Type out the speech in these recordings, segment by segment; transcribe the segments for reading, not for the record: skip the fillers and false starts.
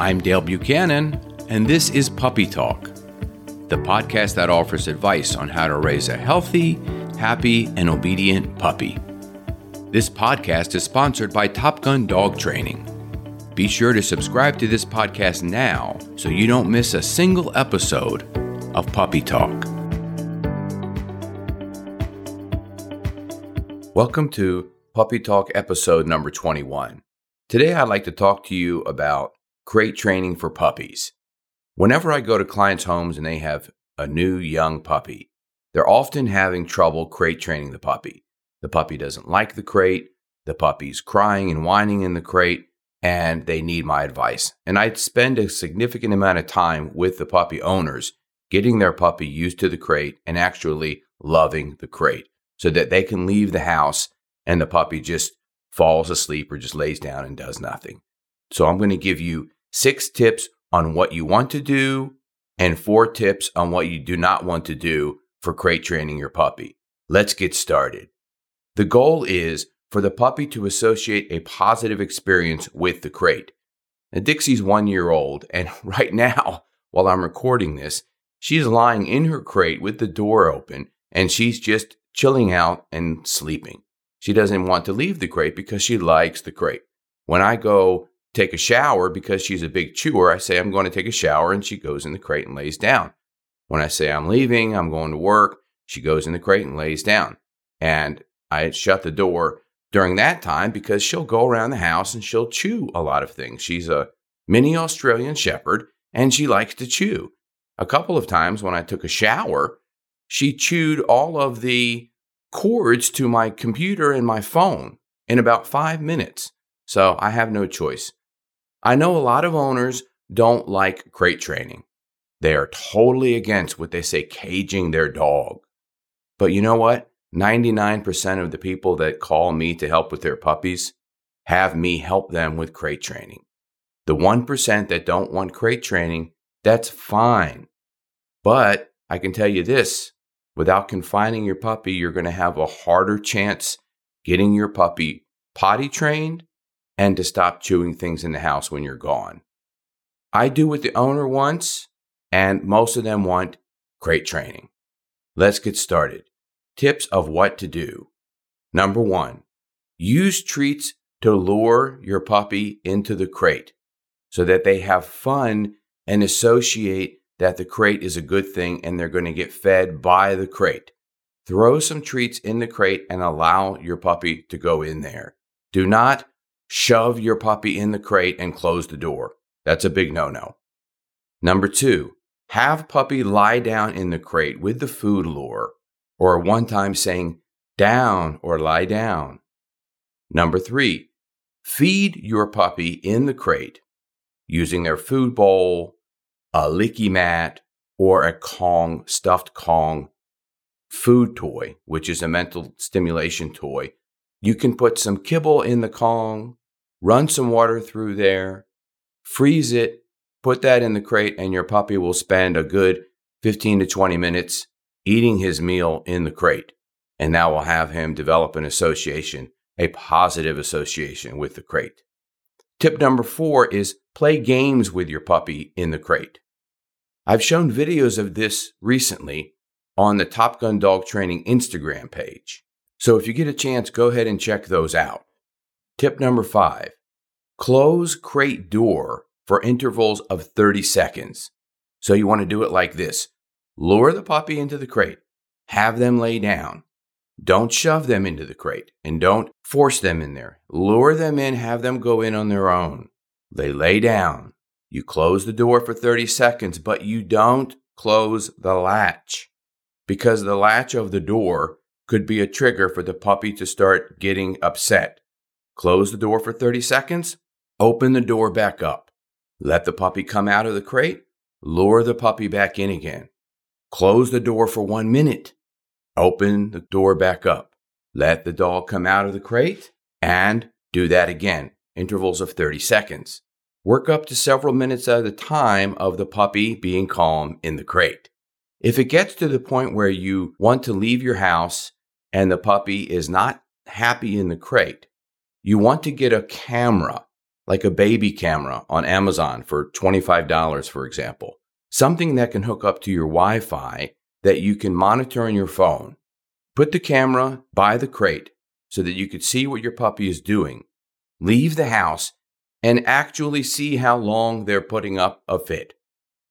I'm Dale Buchanan, and this is Puppy Talk, the podcast that offers advice on how to raise a healthy, happy, and obedient puppy. This podcast is sponsored by Top Gun Dog Training. Be sure to subscribe to this podcast now so you don't miss a single episode of Puppy Talk. Welcome to Puppy Talk episode number 21. Today I'd like to talk to you about crate training for puppies. Whenever I go to clients' homes and they have a new young puppy, they're often having trouble crate training the puppy. The puppy doesn't like the crate, the puppy's crying and whining in the crate, and they need my advice. And I spend a significant amount of time with the puppy owners getting their puppy used to the crate and actually loving the crate so that they can leave the house and the puppy just falls asleep or just lays down and does nothing. So I'm going to give you 6 tips on what you want to do and 4 tips on what you do not want to do for crate training your puppy. Let's get started. The goal is for the puppy to associate a positive experience with the crate. Now, Dixie's 1-year-old, and right now, while I'm recording this, she's lying in her crate with the door open, and she's just chilling out and sleeping. She doesn't want to leave the crate because she likes the crate. When I go take a shower, because she's a big chewer, I say, I'm going to take a shower, and she goes in the crate and lays down. When I say I'm leaving, I'm going to work, she goes in the crate and lays down. And I shut the door during that time because she'll go around the house and she'll chew a lot of things. She's a mini Australian Shepherd, and she likes to chew. A couple of times when I took a shower, she chewed all of the cords to my computer and my phone in about 5 minutes. So I have no choice. I know a lot of owners don't like crate training. They are totally against what they say, caging their dog. But you know what? 99% of the people that call me to help with their puppies have me help them with crate training. The 1% that don't want crate training, that's fine. But I can tell you this, without confining your puppy, you're going to have a harder chance getting your puppy potty trained and to stop chewing things in the house when you're gone. I do what the owner wants, and most of them want crate training. Let's get started. Tips of what to do. Number 1, use treats to lure your puppy into the crate so that they have fun and associate that the crate is a good thing and they're going to get fed by the crate. Throw some treats in the crate and allow your puppy to go in there. Do not shove your puppy in the crate and close the door. That's a big no-no. Number 2, have puppy lie down in the crate with the food lure or one time saying down or lie down. Number 3, feed your puppy in the crate using their food bowl, a licky mat, or a Kong, stuffed Kong food toy, which is a mental stimulation toy. You can put some kibble in the Kong, run some water through there, freeze it, put that in the crate, and your puppy will spend a good 15 to 20 minutes eating his meal in the crate. And that will have him develop an association, a positive association with the crate. Tip number 4 is play games with your puppy in the crate. I've shown videos of this recently on the Top Gun Dog Training Instagram page. So if you get a chance, go ahead and check those out. Tip number 5, close crate door for intervals of 30 seconds. So you want to do it like this. Lure the puppy into the crate. Have them lay down. Don't shove them into the crate and don't force them in there. Lure them in, have them go in on their own. They lay down. You close the door for 30 seconds, but you don't close the latch because the latch of the door could be a trigger for the puppy to start getting upset. Close the door for 30 seconds. Open the door back up. Let the puppy come out of the crate. Lure the puppy back in again. Close the door for 1 minute. Open the door back up. Let the dog come out of the crate and do that again. Intervals of 30 seconds. Work up to several minutes at a time of the puppy being calm in the crate. If it gets to the point where you want to leave your house and the puppy is not happy in the crate, you want to get a camera, like a baby camera on Amazon for $25, for example. Something that can hook up to your Wi-Fi that you can monitor on your phone. Put the camera by the crate so that you could see what your puppy is doing. Leave the house and actually see how long they're putting up a fit.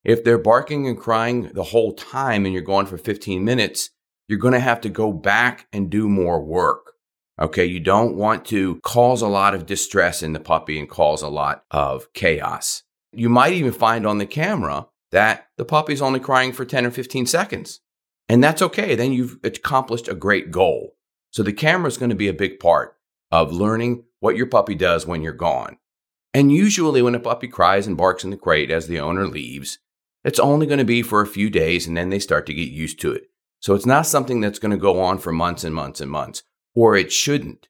If they're barking and crying the whole time and you're gone for 15 minutes, you're going to have to go back and do more work. Okay, you don't want to cause a lot of distress in the puppy and cause a lot of chaos. You might even find on the camera that the puppy's only crying for 10 or 15 seconds. And that's okay. Then you've accomplished a great goal. So the camera's going to be a big part of learning what your puppy does when you're gone. And usually when a puppy cries and barks in the crate as the owner leaves, it's only going to be for a few days and then they start to get used to it. So it's not something that's going to go on for months and months and months. Or it shouldn't.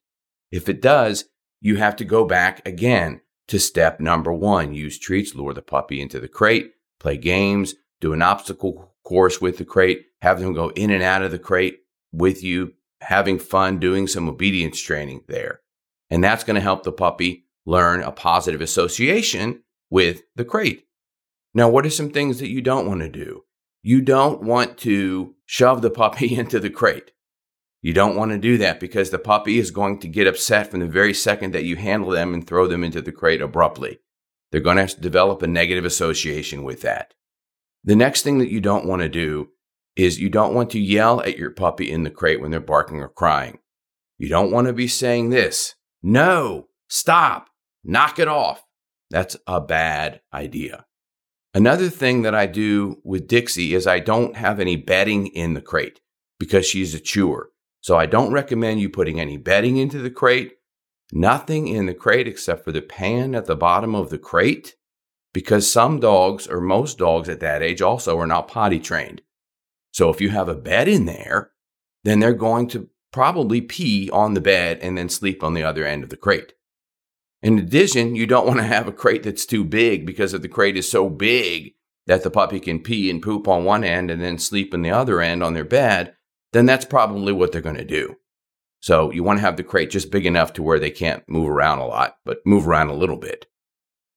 If it does, you have to go back again to step number one. Use treats, lure the puppy into the crate, play games, do an obstacle course with the crate, have them go in and out of the crate with you, having fun, doing some obedience training there. And that's going to help the puppy learn a positive association with the crate. Now, what are some things that you don't want to do? You don't want to shove the puppy into the crate. You don't want to do that because the puppy is going to get upset from the very second that you handle them and throw them into the crate abruptly. They're going to have to develop a negative association with that. The next thing that you don't want to do is you don't want to yell at your puppy in the crate when they're barking or crying. You don't want to be saying this, "No, stop, knock it off." That's a bad idea. Another thing that I do with Dixie is I don't have any bedding in the crate because she's a chewer. So I don't recommend you putting any bedding into the crate, nothing in the crate except for the pan at the bottom of the crate, because some dogs or most dogs at that age also are not potty trained. So if you have a bed in there, then they're going to probably pee on the bed and then sleep on the other end of the crate. In addition, you don't want to have a crate that's too big because if the crate is so big that the puppy can pee and poop on one end and then sleep on the other end on their bed, then that's probably what they're going to do. So you want to have the crate just big enough to where they can't move around a lot, but move around a little bit.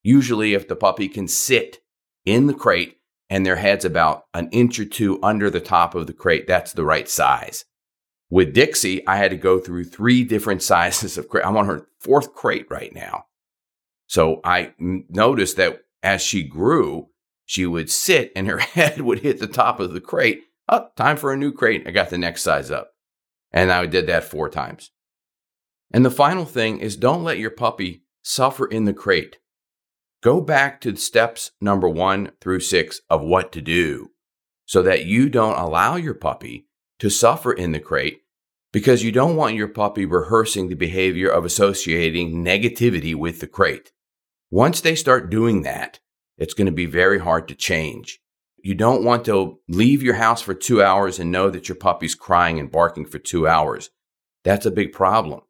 Usually if the puppy can sit in the crate and their head's about an inch or two under the top of the crate, that's the right size. With Dixie, I had to go through 3 different sizes of crate. I'm on her 4th crate right now. So I noticed that as she grew, she would sit and her head would hit the top of the crate. Oh, time for a new crate. I got the next size up. And I did that 4 times. And the final thing is don't let your puppy suffer in the crate. Go back to steps number 1 through 6 of what to do so that you don't allow your puppy to suffer in the crate because you don't want your puppy rehearsing the behavior of associating negativity with the crate. Once they start doing that, it's going to be very hard to change. You don't want to leave your house for 2 hours and know that your puppy's crying and barking for 2 hours. That's a big problem.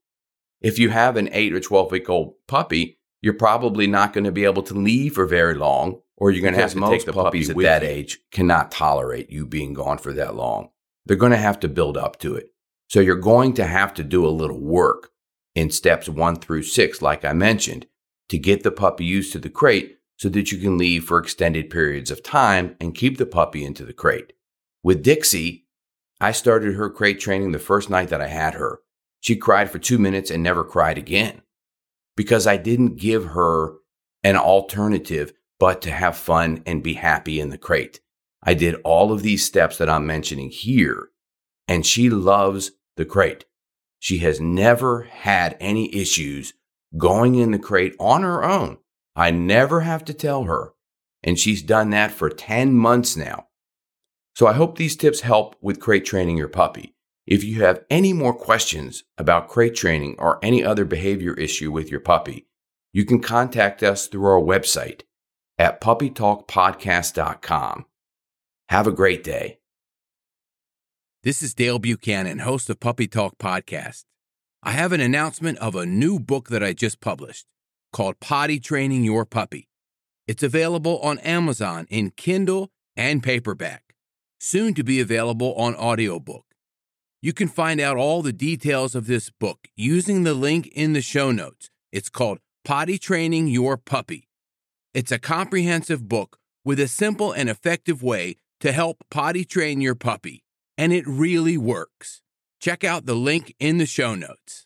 If you have an 8 or 12-week-old puppy, you're probably not going to be able to leave for very long, or you're going to have to take the puppies at that age cannot tolerate you being gone for that long. They're going to have to build up to it. So you're going to have to do a little work in steps 1 through 6, like I mentioned, to get the puppy used to the crate so that you can leave for extended periods of time and keep the puppy into the crate. With Dixie, I started her crate training the first night that I had her. She cried for 2 minutes and never cried again because I didn't give her an alternative but to have fun and be happy in the crate. I did all of these steps that I'm mentioning here, and she loves the crate. She has never had any issues going in the crate on her own. I never have to tell her, and she's done that for 10 months now. So I hope these tips help with crate training your puppy. If you have any more questions about crate training or any other behavior issue with your puppy, you can contact us through our website at puppytalkpodcast.com. Have a great day. This is Dale Buchanan, host of Puppy Talk Podcast. I have an announcement of a new book that I just published called Potty Training Your Puppy. It's available on Amazon in Kindle and paperback, soon to be available on audiobook. You can find out all the details of this book using the link in the show notes. It's called Potty Training Your Puppy. It's a comprehensive book with a simple and effective way to help potty train your puppy, and it really works. Check out the link in the show notes.